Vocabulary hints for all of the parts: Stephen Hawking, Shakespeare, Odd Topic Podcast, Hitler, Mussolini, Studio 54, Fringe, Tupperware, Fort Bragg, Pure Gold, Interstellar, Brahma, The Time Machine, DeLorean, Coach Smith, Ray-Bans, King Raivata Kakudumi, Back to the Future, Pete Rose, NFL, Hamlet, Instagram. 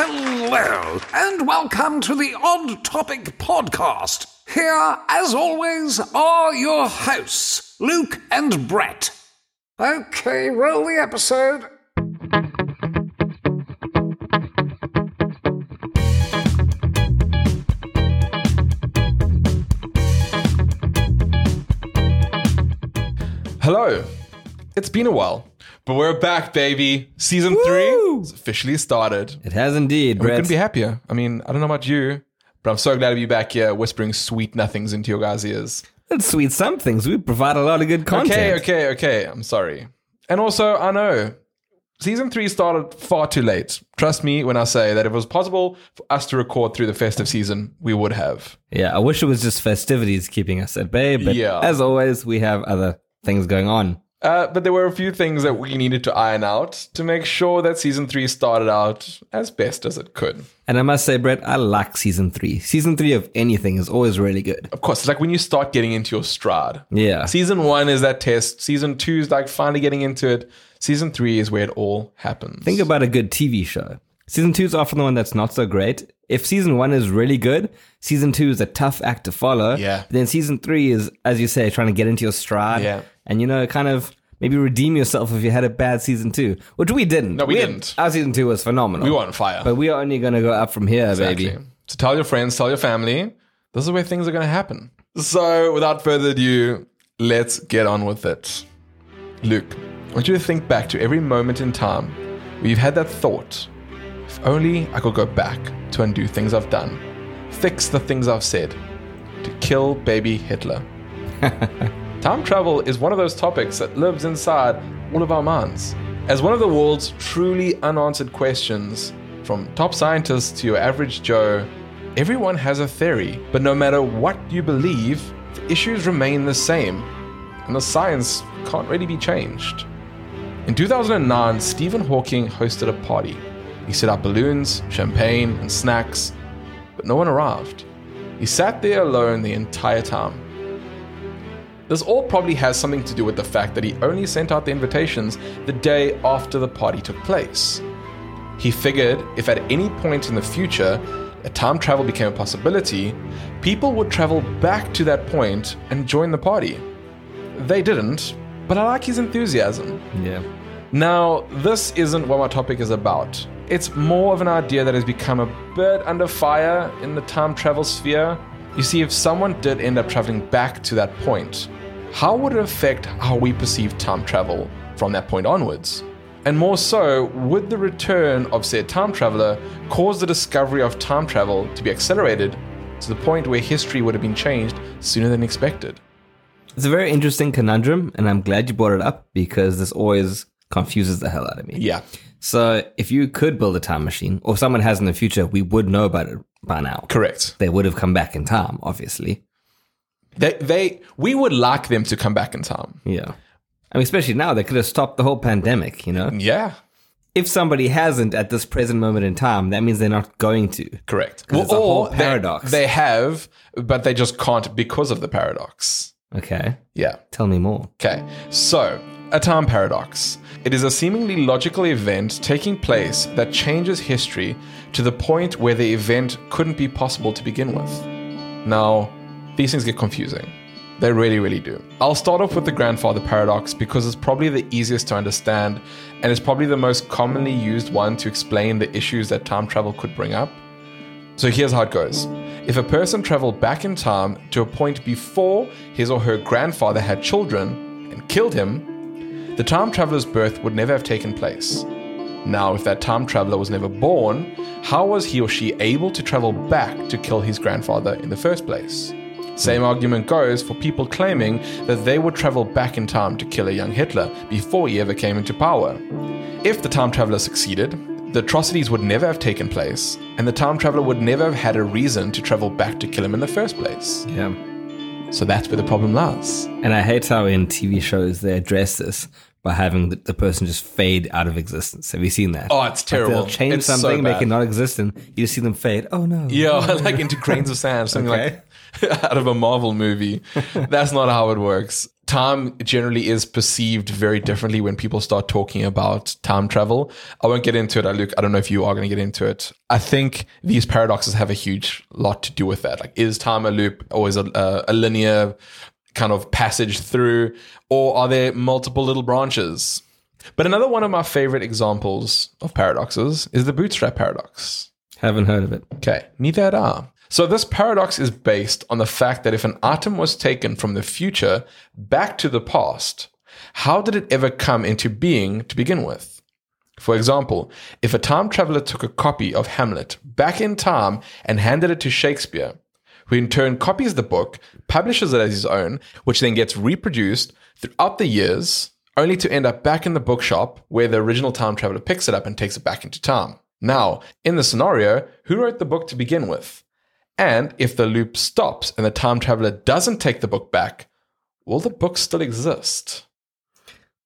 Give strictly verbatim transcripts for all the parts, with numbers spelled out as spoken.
Hello, and welcome to the Odd Topic Podcast. Here, as always, are your hosts, Luke and Brett. Okay, roll the episode. Hello. It's been a while, but we're back, baby. Season Woo! three has officially started. It has indeed, Brett. We couldn't be happier. I mean, I don't know about you, but I'm so glad to be back here whispering sweet nothings into your guys' ears. It's sweet somethings. We provide a lot of good content. Okay, okay, okay. I'm sorry. And also, I know, season three started far too late. Trust me when I say that if it was possible for us to record through the festive season, we would have. Yeah, I wish it was just festivities keeping us at bay, but yeah. As always, we have other things going on. Uh, but there were a few things that we needed to iron out to make sure that season three started out as best as it could. And I must say, Brett, I like season three. Season three of anything is always really good. Of course, it's like when you start getting into your stride. Yeah. Season one is that test. Season two is like finally getting into it. Season three is where it all happens. Think about a good T V show. Season two is often the one that's not so great. If season one is really good, season two is a tough act to follow. Yeah. But then season three is, as you say, trying to get into your stride. Yeah. And, you know, kind of maybe redeem yourself if you had a bad season two, which we didn't. No, we, we didn't. Had, our season two was phenomenal. We were on fire. But we are only going to go up from here, exactly. Baby. So tell your friends, tell your family. This is where things are going to happen. So without further ado, let's get on with it. Luke, I want you to think back to every moment in time where you've had that thought. If only I could go back to undo things I've done, fix the things I've said, to kill baby Hitler. Time travel is one of those topics that lives inside all of our minds. As one of the world's truly unanswered questions, from top scientists to your average Joe, everyone has a theory, but no matter what you believe, the issues remain the same, and the science can't really be changed. In two thousand nine, Stephen Hawking hosted a party. He set up balloons, champagne, and snacks, but no one arrived. He sat there alone the entire time. This all probably has something to do with the fact that he only sent out the invitations the day after the party took place. He figured if at any point in the future a time travel became a possibility, people would travel back to that point and join the party. They didn't, but I like his enthusiasm. Yeah. Now, this isn't what my topic is about. It's more of an idea that has become a bit under fire in the time travel sphere. You see, if someone did end up traveling back to that point, how would it affect how we perceive time travel from that point onwards? And more so, would the return of said time traveler cause the discovery of time travel to be accelerated to the point where history would have been changed sooner than expected? It's a very interesting conundrum, and I'm glad you brought it up because this always confuses the hell out of me. Yeah. So if you could build a time machine, or someone has in the future, we would know about it by now. Correct. They would have come back in time, obviously. They, they, we would like them to come back in time. Yeah. I mean, especially now, they could have stopped the whole pandemic, you know? Yeah. If somebody hasn't at this present moment in time, that means they're not going to. Correct. Well, it's a whole paradox. They, they have, but they just can't because of the paradox. Okay. Yeah. Tell me more. Okay. So, a time paradox. It is a seemingly logical event taking place that changes history to the point where the event couldn't be possible to begin with. Now, these things get confusing. They really, really do. I'll start off with the grandfather paradox because it's probably the easiest to understand and it's probably the most commonly used one to explain the issues that time travel could bring up. So here's how it goes. If a person traveled back in time to a point before his or her grandfather had children and killed him, the time traveler's birth would never have taken place. Now, if that time traveler was never born, how was he or she able to travel back to kill his grandfather in the first place? Same argument goes for people claiming that they would travel back in time to kill a young Hitler before he ever came into power. If the time traveler succeeded, the atrocities would never have taken place, and the time traveler would never have had a reason to travel back to kill him in the first place. Yeah. So that's where the problem lies. And I hate how in T V shows they address this by having the, the person just fade out of existence. Have you seen that? Oh, it's terrible. Like they'll change it's something, so make it not existent. You just see them fade. Oh, no. Yeah, like into grains of sand, something okay. Like out of a Marvel movie. That's not how it works. time generally is perceived very differently when people start talking about time travel. I won't get into it. I, Luke, I don't know if you are going to get into it. I think these paradoxes have a huge lot to do with that. Like, is time a loop, or is it a, a linear kind of passage through, or are there multiple little branches? But another one of my favorite examples of paradoxes is the bootstrap paradox. Haven't heard of it. Okay, neither had I. So this paradox is based on the fact that if an item was taken from the future back to the past, how did it ever come into being to begin with? For example, if a time traveler took a copy of Hamlet back in time and handed it to Shakespeare, who in turn copies the book, publishes it as his own, which then gets reproduced throughout the years, only to end up back in the bookshop where the original time traveler picks it up and takes it back into time. Now, in the scenario, who wrote the book to begin with? And if the loop stops and the time traveler doesn't take the book back, will the book still exist?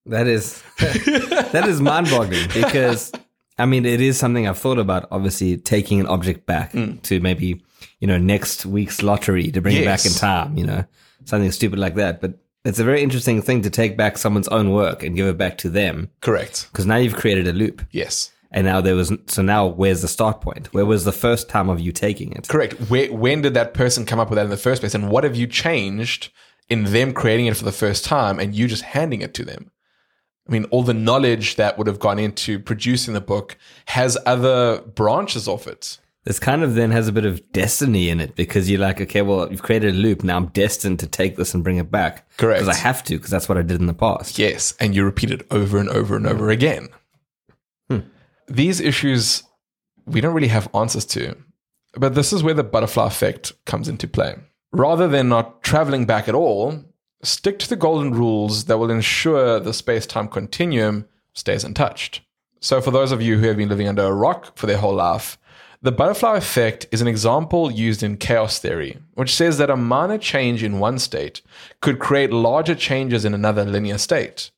That is that is mind-boggling, because I mean, it is something I've thought about, obviously, taking an object back mm. to maybe, you know, next week's lottery to bring yes. it back in time, you know, something stupid like that. But it's a very interesting thing to take back someone's own work and give it back to them. Correct. Because now you've created a loop. Yes. And now there was, so now where's the start point? Where was the first time of you taking it? Correct. Where, when did that person come up with that in the first place? And what have you changed in them creating it for the first time and you just handing it to them? I mean, all the knowledge that would have gone into producing the book has other branches of it. This kind of then has a bit of destiny in it, because you're like, okay, well, you've created a loop. Now I'm destined to take this and bring it back. Correct. Because I have to, because that's what I did in the past. Yes. And you repeat it over and over and over again. Hmm. These issues we don't really have answers to, but this is where the butterfly effect comes into play. Rather than not traveling back at all, stick to the golden rules that will ensure the space-time continuum stays untouched. So for those of you who have been living under a rock for their whole life, the butterfly effect is an example used in chaos theory, which says that a minor change in one state could create larger changes in another linear state.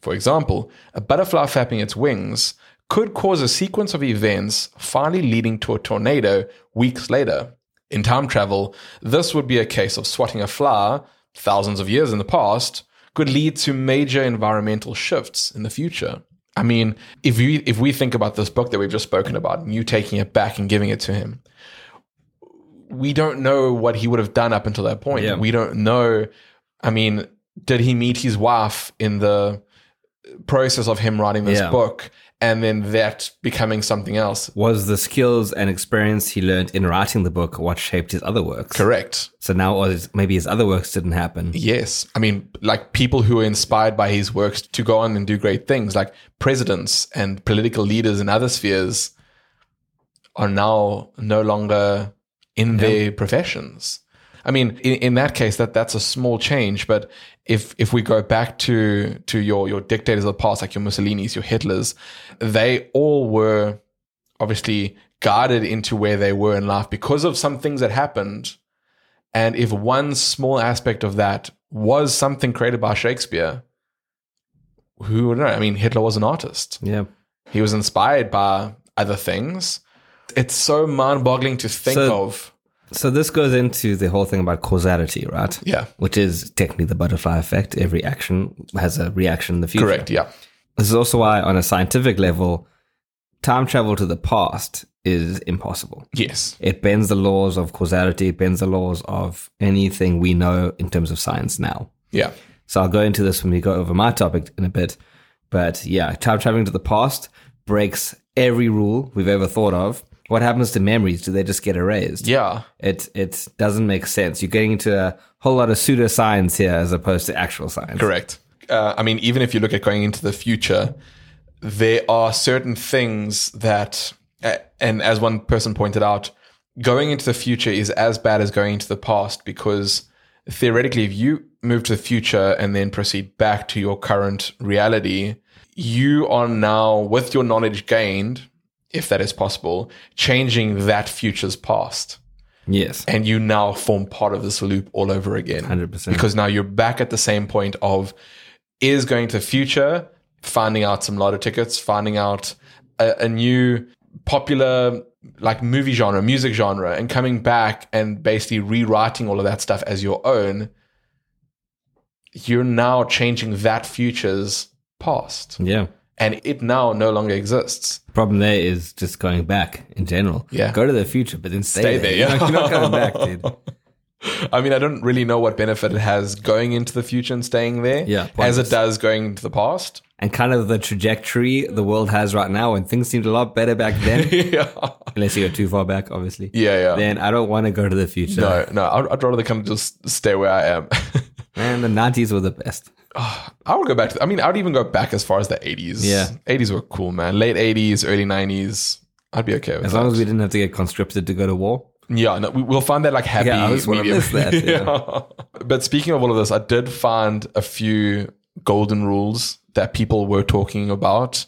For example, a butterfly flapping its wings could cause a sequence of events finally leading to a tornado weeks later. In time travel, this would be a case of swatting a fly thousands of years in the past could lead to major environmental shifts in the future. I mean, if you if we think about this book that we've just spoken about, and you taking it back and giving it to him, we don't know what he would have done up until that point. Yeah. We don't know. I mean, did he meet his wife in the process of him writing this yeah. book, and then that becoming something else? Was the skills and experience he learned in writing the book what shaped his other works? Correct. So now maybe his other works didn't happen. Yes. I mean, like, people who were inspired by his works to go on and do great things, like presidents and political leaders in other spheres, are now no longer in yeah. their professions. I mean, in, in that case, that, that's a small change. But if if we go back to to your, your dictators of the past, like your Mussolinis, your Hitlers, they all were obviously guided into where they were in life because of some things that happened. And if one small aspect of that was something created by Shakespeare, who would know? I mean, Hitler was an artist. Yeah, he was inspired by other things. It's so mind-boggling to think so- of. So this goes into the whole thing about causality, right? Yeah. Which is technically the butterfly effect. Every action has a reaction in the future. Correct, yeah. This is also why, on a scientific level, time travel to the past is impossible. Yes. It bends the laws of causality. It bends the laws of anything we know in terms of science now. Yeah. So I'll go into this when we go over my topic in a bit. But yeah, time traveling to the past breaks every rule we've ever thought of. What happens to memories? Do they just get erased? Yeah. It it doesn't make sense. You're getting into a whole lot of pseudoscience here as opposed to actual science. Correct. Uh, I mean, even if you look at going into the future, there are certain things that, and as one person pointed out, going into the future is as bad as going into the past, because theoretically, if you move to the future and then proceed back to your current reality, you are now, with your knowledge gained, if that is possible, changing that future's past. Yes. And you now form part of this loop all over again. one hundred percent. Because now you're back at the same point of, is going to the future, finding out some lotto tickets, finding out a, a new popular like movie genre, music genre, and coming back and basically rewriting all of that stuff as your own. you're now changing that future's past. Yeah. And it now no longer exists. The problem there is just going back in general. Yeah. Go to the future, but then stay, stay there. there. Yeah. You're not going back, dude. I mean, I don't really know what benefit it has going into the future and staying there yeah, as it does going into the past. And kind of the trajectory the world has right now, and things seemed a lot better back then. yeah. Unless you go too far back, obviously. Yeah, yeah. Then I don't want to go to the future. No, no. I'd, I'd rather kind of just stay where I am. Man, the nineties were the best. Oh, I would go back to, I mean, I would even go back as far as the eighties. Yeah. eighties were cool, man. Late eighties, early nineties. I'd be okay with that. As long as we didn't have to get conscripted to go to war. Yeah, no, we'll find that like happy yeah, I just medium. Miss that, yeah. yeah. But speaking of all of this, I did find a few golden rules that people were talking about,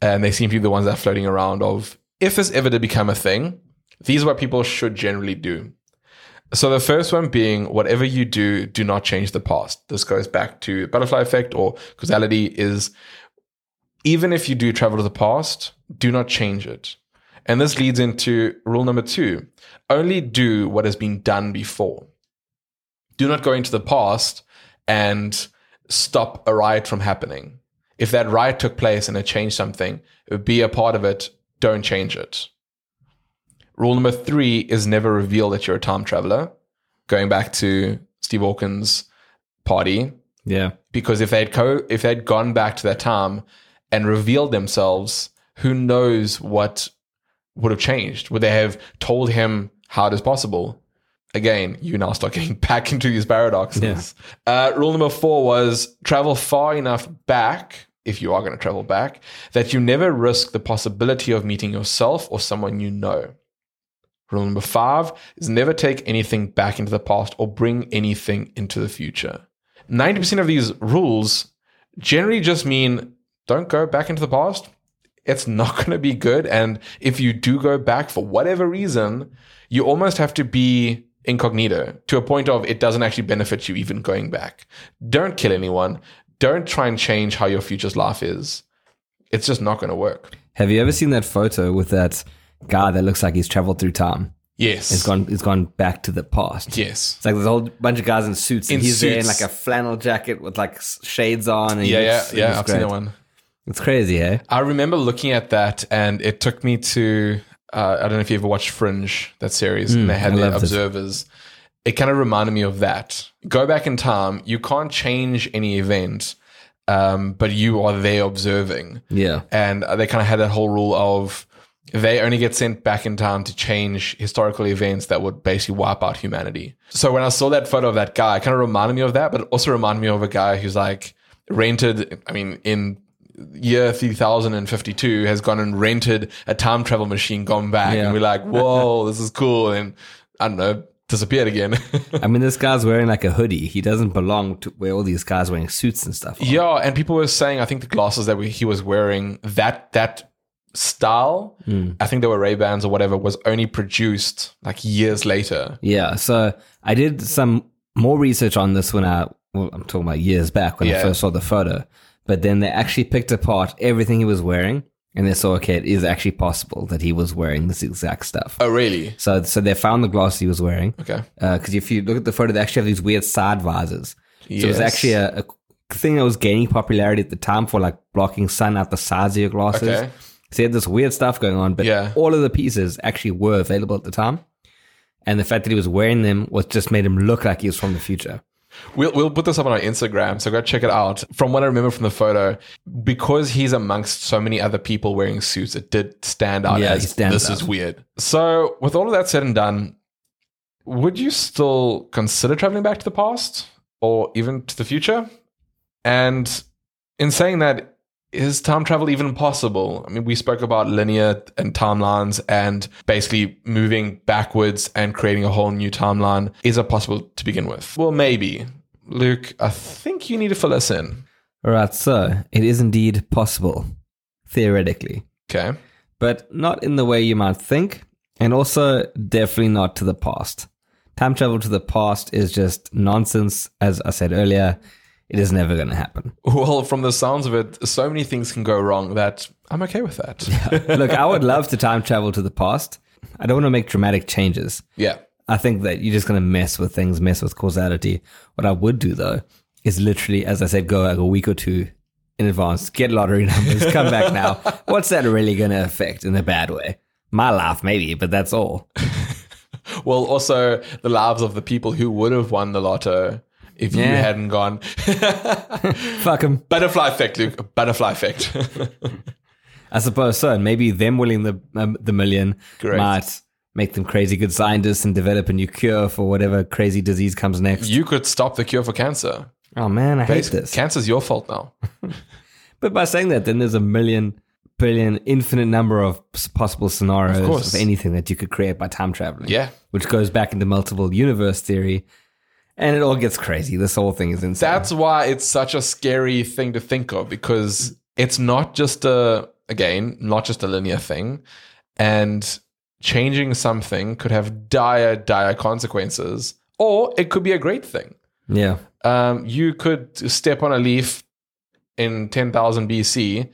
and they seem to be the ones that are floating around of, if this ever did become a thing, these are what people should generally do. So the first one being, whatever you do, do not change the past. This goes back to butterfly effect or causality, is even if you do travel to the past, do not change it. And this leads into rule number two, only do what has been done before. Do not go into the past and stop a riot from happening. If that riot took place and it changed something, be a part of it, don't change it. Rule number three is never reveal that you're a time traveler. Going back to Steve Hawking's party. Yeah. Because if they'd co- if they'd gone back to that time and revealed themselves, who knows what would have changed? Would they have told him how it is possible? Again, you now start getting back into these paradoxes. Yeah. Uh, rule number four was travel far enough back, if you are going to travel back, that you never risk the possibility of meeting yourself or someone you know. Rule number five is never take anything back into the past or bring anything into the future. ninety percent of these rules generally just mean don't go back into the past. It's not going to be good. And if you do go back for whatever reason, you almost have to be incognito to a point of it doesn't actually benefit you even going back. Don't kill anyone. Don't try and change how your future's life is. It's just not going to work. Have you ever seen that photo with that guy that looks like he's traveled through time? Yes. He's gone He's gone back to the past. Yes. It's like there's a whole bunch of guys in suits. And in he's suits. There in like a flannel jacket with like shades on. And yeah, looks, yeah, yeah. I've great. seen that one. It's crazy, eh? I remember looking at that and it took me to, uh, I don't know if you ever watched Fringe, that series, mm, and they had their observers. It. it kind of reminded me of that. Go back in time. You can't change any event, um, but you are there observing. Yeah. And they kind of had that whole rule of they only get sent back in time to change historical events that would basically wipe out humanity. So when I saw that photo of that guy, it kind of reminded me of that, but it also reminded me of a guy who's like rented, I mean, in year three thousand fifty-two has gone and rented a time travel machine, gone back, yeah. and we're like, whoa, this is cool. And I don't know, disappeared again. I mean, this guy's wearing like a hoodie. He doesn't belong to where all these guys wearing suits and stuff are. Yeah, and people were saying, I think the glasses that we, he was wearing, that that style, mm. I think they were Ray-Bans or whatever, was only produced like years later. Yeah, so I did some more research on this when I, well, I'm talking about years back when yeah. I first saw the photo. But then they actually picked apart everything he was wearing, and they saw, okay, it is actually possible that he was wearing this exact stuff. Oh, really? So so they found the glasses he was wearing. Okay. Because uh, if you look at the photo, they actually have these weird side visors. Yes. So it was actually a, a thing that was gaining popularity at the time for like blocking sun out the sides of your glasses. Okay. So you had this weird stuff going on, but yeah. all of the pieces actually were available at the time. And the fact that he was wearing them was just made him look like he was from the future. We'll we'll put this up on our Instagram, so go check it out. From what I remember from the photo, because he's amongst so many other people wearing suits, it did stand out yeah, as this up. Is weird. So with all of that said and done, would you still consider traveling back to the past or even to the future? And in saying that, is time travel even possible? I mean, we spoke about linear and timelines and basically moving backwards and creating a whole new timeline. Is it possible to begin with? Well, maybe. Luke, I think you need to fill us in. All right, so it is indeed possible, theoretically. Okay. But not in the way you might think, and also definitely not to the past. Time travel to the past is just nonsense, as I said earlier. It is never going to happen. Well, from the sounds of it, so many things can go wrong that I'm okay with that. yeah. Look, I would love to time travel to the past. I don't want to make dramatic changes. Yeah. I think that you're just going to mess with things, mess with causality. What I would do, though, is literally, as I said, go like a week or two in advance, get lottery numbers, come back now. What's that really going to affect in a bad way? My life, maybe, but that's all. Well, also the lives of the people who would have won the lotto if yeah. you hadn't gone. Fuck them. Butterfly effect, Luke. Butterfly effect. I suppose so. And maybe them winning the um, the million Correct. might make them crazy good scientists and develop a new cure for whatever crazy disease comes next. You could stop the cure for cancer. Oh, man, I Basically, hate this. Cancer's your fault now. But by saying that, then there's a million, billion, infinite number of possible scenarios of, of anything that you could create by time traveling. Yeah. Which goes back into multiple universe theory. And it all gets crazy. This whole thing is insane. That's why it's such a scary thing to think of, because it's not just a... Again, not just a linear thing, and changing something could have dire, dire consequences, or it could be a great thing. Yeah. Um, you could step on a leaf in ten thousand B C.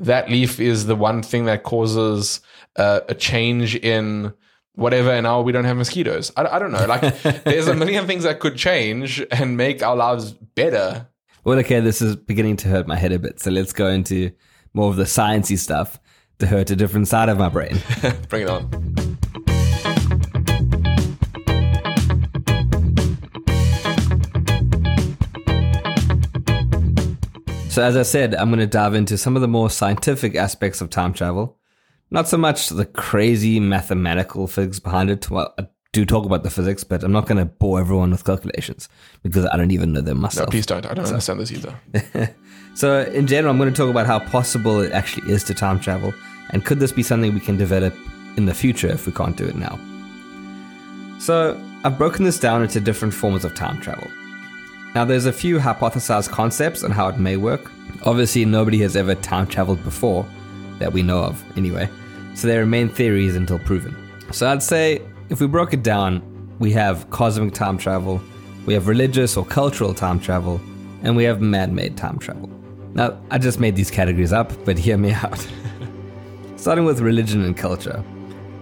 That leaf is the one thing that causes uh, a change in whatever, and now we don't have mosquitoes. I, I don't know. Like, there's a million things that could change and make our lives better. Well, okay, this is beginning to hurt my head a bit, so let's go into... more of the sciencey stuff to hurt a different side of my brain. Bring it on. So as I said, I'm going to dive into some of the more scientific aspects of time travel. Not so much the crazy mathematical physics behind it. Well, I do talk about the physics, but I'm not going to bore everyone with calculations because I don't even know them myself. No, please don't. I don't so. understand this either. So in general, I'm going to talk about how possible it actually is to time travel, and could this be something we can develop in the future if we can't do it now? So I've broken this down into different forms of time travel. Now, there's a few hypothesized concepts on how it may work. Obviously, nobody has ever time traveled before that we know of anyway, so they remain theories until proven. So I'd say if we broke it down, we have cosmic time travel, we have religious or cultural time travel, and we have man-made time travel. Now, I just made these categories up, but hear me out. Starting with religion and culture.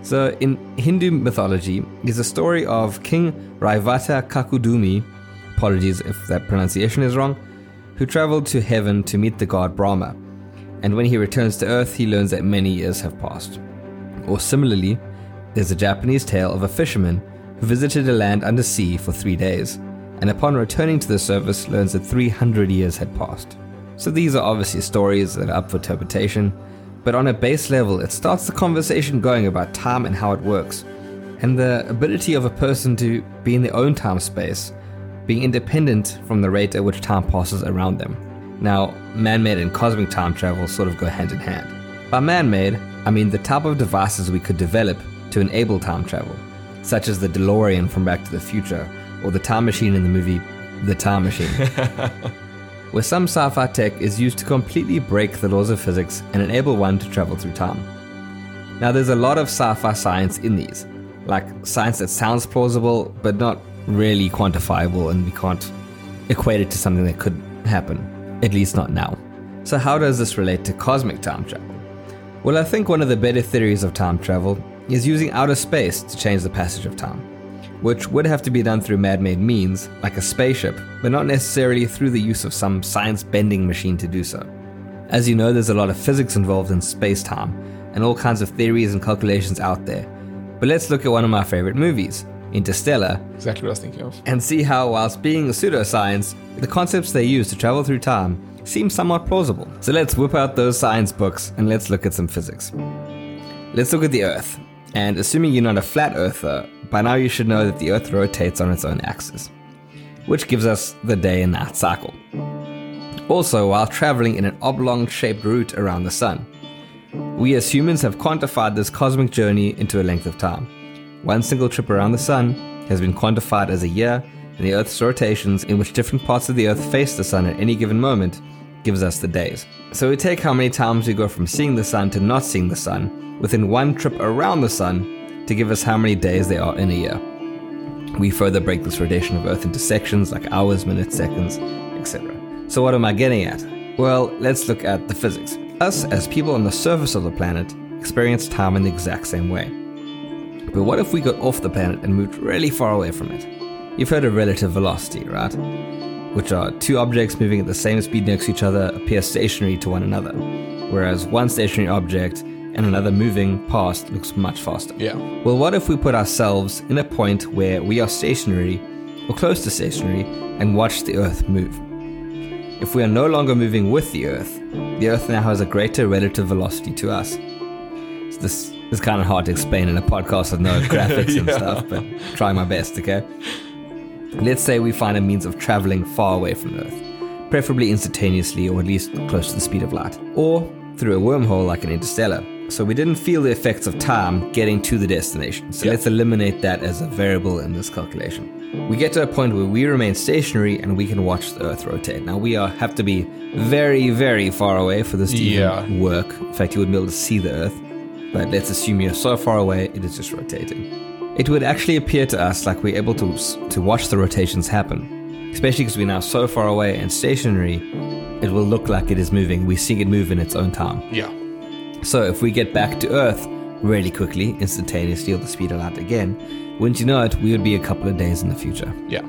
So in Hindu mythology, there's a story of King Raivata Kakudumi, apologies if that pronunciation is wrong, who traveled to heaven to meet the god Brahma. And when he returns to earth, he learns that many years have passed. Or similarly, there's a Japanese tale of a fisherman who visited a land under sea for three days, and upon returning to the surface, learns that three hundred years had passed. So these are obviously stories that are up for interpretation, but on a base level, it starts the conversation going about time and how it works, and the ability of a person to be in their own time space, being independent from the rate at which time passes around them. Now, man-made and cosmic time travel sort of go hand in hand. By man-made, I mean the type of devices we could develop to enable time travel, such as the DeLorean from Back to the Future, or the time machine in the movie The Time Machine. Where some sci-fi tech is used to completely break the laws of physics and enable one to travel through time. Now, there's a lot of sci-fi science in these, like science that sounds plausible but not really quantifiable, and we can't equate it to something that could happen, at least not now. So how does this relate to cosmic time travel? Well, I think one of the better theories of time travel is using outer space to change the passage of time, which would have to be done through man-made means, like a spaceship, but not necessarily through the use of some science-bending machine to do so. As you know, there's a lot of physics involved in space-time, and all kinds of theories and calculations out there. But let's look at one of my favorite movies, Interstellar, exactly what I was thinking of, and see how, whilst being a pseudoscience, the concepts they use to travel through time seem somewhat plausible. So let's whip out those science books and let's look at some physics. Let's look at the Earth, and assuming you're not a flat earther, by now you should know that the Earth rotates on its own axis, which gives us the day and night cycle. Also, while traveling in an oblong-shaped route around the Sun, we as humans have quantified this cosmic journey into a length of time. One single trip around the Sun has been quantified as a year, and the Earth's rotations, in which different parts of the Earth face the Sun at any given moment, gives us the days. So we take how many times we go from seeing the Sun to not seeing the Sun within one trip around the Sun, to give us how many days there are in a year. We further break this rotation of Earth into sections like hours, minutes, seconds, et cetera. So what am I getting at? Well, let's look at the physics. Us, as people on the surface of the planet, experience time in the exact same way. But what if we got off the planet and moved really far away from it? You've heard of relative velocity, right? which are two objects moving at the same speed next to each other appear stationary to one another, whereas one stationary object and another moving past looks much faster. Yeah. Well, what if we put ourselves in a point where we are stationary or close to stationary and watch the Earth move? If we are no longer moving with the Earth, the Earth now has a greater relative velocity to us. So this is kind of hard to explain in a podcast with no graphics yeah. and stuff, but try my best, okay? Let's say we find a means of traveling far away from Earth, preferably instantaneously or at least close to the speed of light, or through a wormhole like an Interstellar. So we didn't feel the effects of time getting to the destination. So yep. let's eliminate that as a variable in this calculation. We get to a point where we remain stationary and we can watch the Earth rotate. Now we are, have to be very, very far away for this to yeah. even work. In fact, you wouldn't be able to see the Earth. But let's assume you're so far away, it is just rotating. It would actually appear to us like we're able to, to watch the rotations happen. Especially because we're now so far away and stationary, it will look like it is moving. We're seeing it move in its own time. Yeah. So if we get back to Earth really quickly, instantaneously, or the speed of light again, wouldn't you know it, we would be a couple of days in the future. Yeah.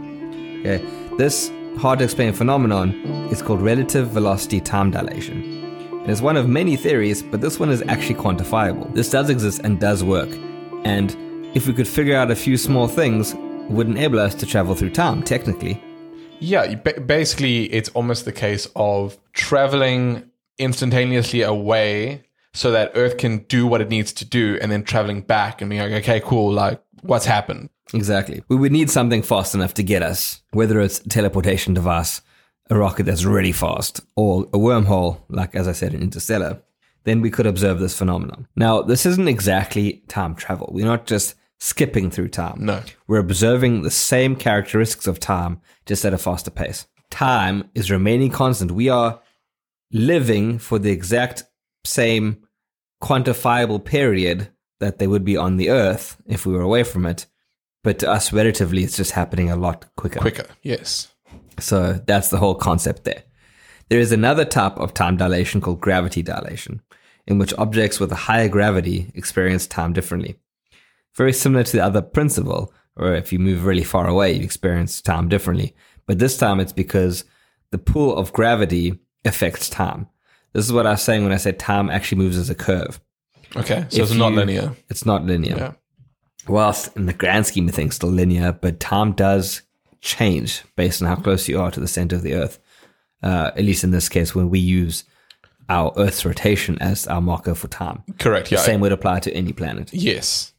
Okay. This hard-to-explain phenomenon is called relative velocity time dilation. And it's one of many theories, but this one is actually quantifiable. This does exist and does work. And if we could figure out a few small things, it would enable us to travel through time, technically. Yeah, basically, it's almost the case of traveling instantaneously away so that Earth can do what it needs to do, and then traveling back and being like, okay, cool, like, what's happened? Exactly. We would need something fast enough to get us, whether it's a teleportation device, a rocket that's really fast, or a wormhole, like, as I said, in Interstellar. Then we could observe this phenomenon. Now, this isn't exactly time travel. We're not just skipping through time. No. We're observing the same characteristics of time, just at a faster pace. Time is remaining constant. We are living for the exact same quantifiable period that they would be on the Earth if we were away from it, but to us relatively it's just happening a lot quicker. Quicker, yes. So that's the whole concept there. There is another type of time dilation called gravity dilation, in which objects with a higher gravity experience time differently. Very similar to the other principle, or if you move really far away, you experience time differently. But this time it's because the pull of gravity affects time. This is what I was saying when I said time actually moves as a curve. Okay, so if it's you, not linear. It's not linear. Yeah. Whilst in the grand scheme of things, still linear, but time does change based on how close you are to the center of the Earth, uh, at least in this case when we use our Earth's rotation as our marker for time. Correct, yeah. The same would apply to any planet. Yes.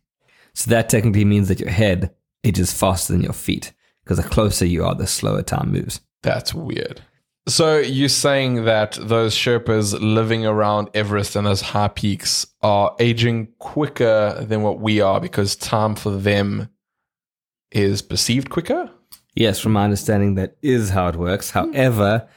So that technically means that your head ages faster than your feet, because the closer you are, the slower time moves. That's weird. So you're saying that those Sherpas living around Everest and those high peaks are aging quicker than what we are because time for them is perceived quicker? Yes, from my understanding, that is how it works. However,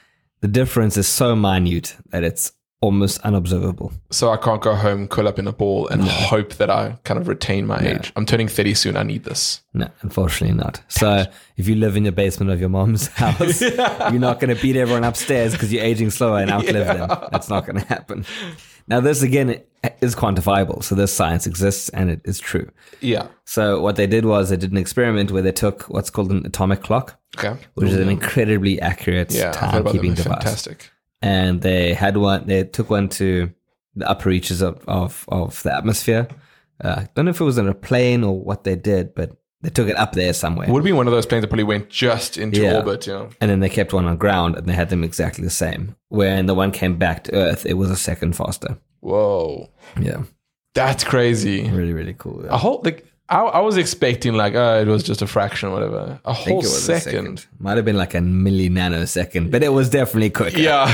the difference is so minute that it's almost unobservable. So I can't go home, curl up in a ball and no. hope that I kind of retain my no. age. I'm turning thirty soon. I need this. No, unfortunately not. So if you live in your basement of your mom's house, yeah. you're not going to beat everyone upstairs because you're aging slower and outlive yeah. them. That's not going to happen. Now, this, again, is quantifiable. So this science exists and it is true. Yeah. So what they did was they did an experiment where they took what's called an atomic clock, okay. which mm-hmm. is an incredibly accurate yeah, timekeeping device. Fantastic. And they had one. They took one to the upper reaches of of, of the atmosphere. Uh, I don't know if it was in a plane or what they did, but they took it up there somewhere. Would be one of those planes that probably went just into yeah. orbit, you know. And then they kept one on ground, and they had them exactly the same. When the one came back to Earth, it was a second faster. Whoa! Yeah, that's crazy. Really, really cool. Yeah. A whole like I, I was expecting like oh it was just a fraction or whatever. A whole I think it was second. A second might have been like a milli nanosecond, but it was definitely quicker. Yeah.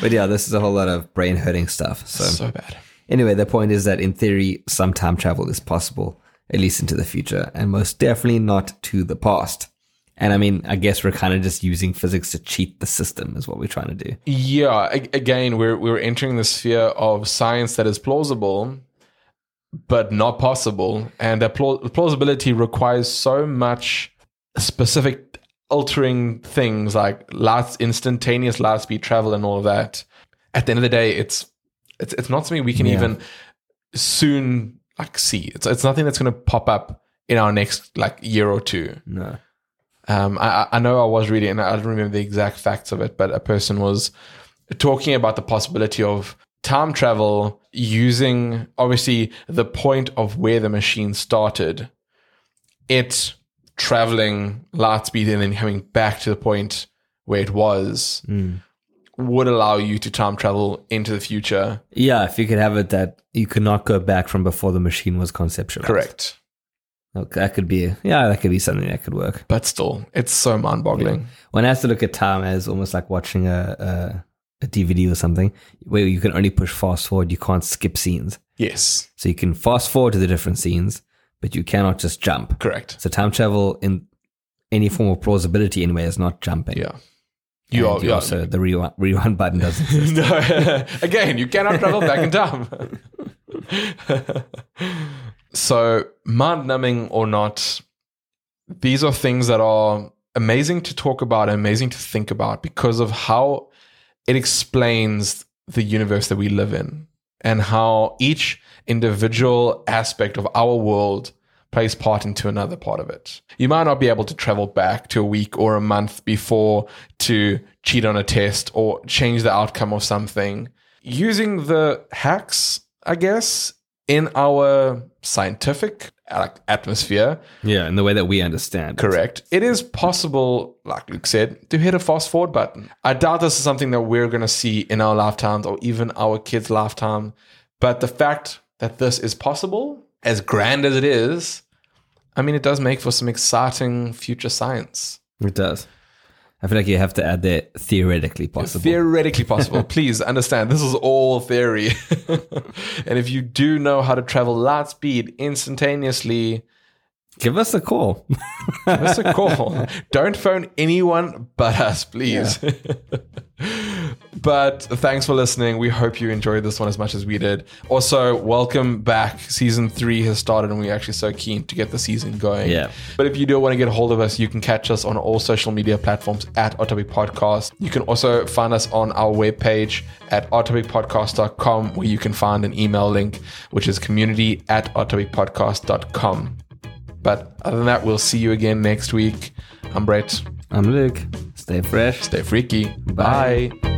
But yeah, this is a whole lot of brain hurting stuff. So so bad. Anyway, the point is that in theory, some time travel is possible, at least into the future, and most definitely not to the past. And I mean, I guess we're kind of just using physics to cheat the system is what we're trying to do. Yeah. Again, we're we're entering the sphere of science that is plausible, but not possible. And the pl- plausibility requires so much specific altering things like light, instantaneous light speed travel and all of that. At the end of the day, it's it's, it's not something we can yeah. even soon like see. It's it's nothing that's going to pop up in our next like year or two. No. Um, I, I know I was reading, and I don't remember the exact facts of it, but a person was talking about the possibility of time travel using, obviously, the point of where the machine started, it traveling light speed and then coming back to the point where it was, mm. would allow you to time travel into the future. Yeah, if you could have it that you could not go back from before the machine was conceptualized. Correct. Okay, that could be, yeah, that could be something that could work. But still, it's so mind-boggling. Yeah. One has to look at time as almost like watching a, a a D V D or something, where you can only push fast forward. You can't skip scenes. Yes. So you can fast forward to the different scenes, but you cannot just jump. Correct. So time travel in any form of plausibility anyway is not jumping. Yeah. You and are. You yeah. Also, the rewind, rewind button doesn't exist. No, again, you cannot travel back in time. So, mind-numbing or not, these are things that are amazing to talk about and amazing to think about because of how it explains the universe that we live in and how each individual aspect of our world plays part into another part of it. You might not be able to travel back to a week or a month before to cheat on a test or change the outcome of something. Using the hacks, I guess, in our scientific atmosphere. Yeah, in the way that we understand. Correct. It. it is possible, like Luke said, to hit a fast forward button. I doubt this is something that we're going to see in our lifetimes or even our kids' lifetime. But the fact that this is possible, as grand as it is, I mean, it does make for some exciting future science. It does. I feel like you have to add there, theoretically possible. Theoretically possible. Please understand, this is all theory. And if you do know how to travel light speed instantaneously, give us a call. Give us a call. Don't phone anyone but us, please. Yeah. But thanks for listening. We hope you enjoyed this one as much as we did. Also, welcome back. Season three has started and we're actually so keen to get the season going. Yeah. But if you do want to get a hold of us, you can catch us on all social media platforms at Odd Topic Podcast. You can also find us on our webpage at odd topic podcast dot com, where you can find an email link, which is community at odd topic podcast dot com. But other than that, we'll see you again next week. I'm Brett. I'm Luke. Stay fresh. Stay freaky. Bye. Bye.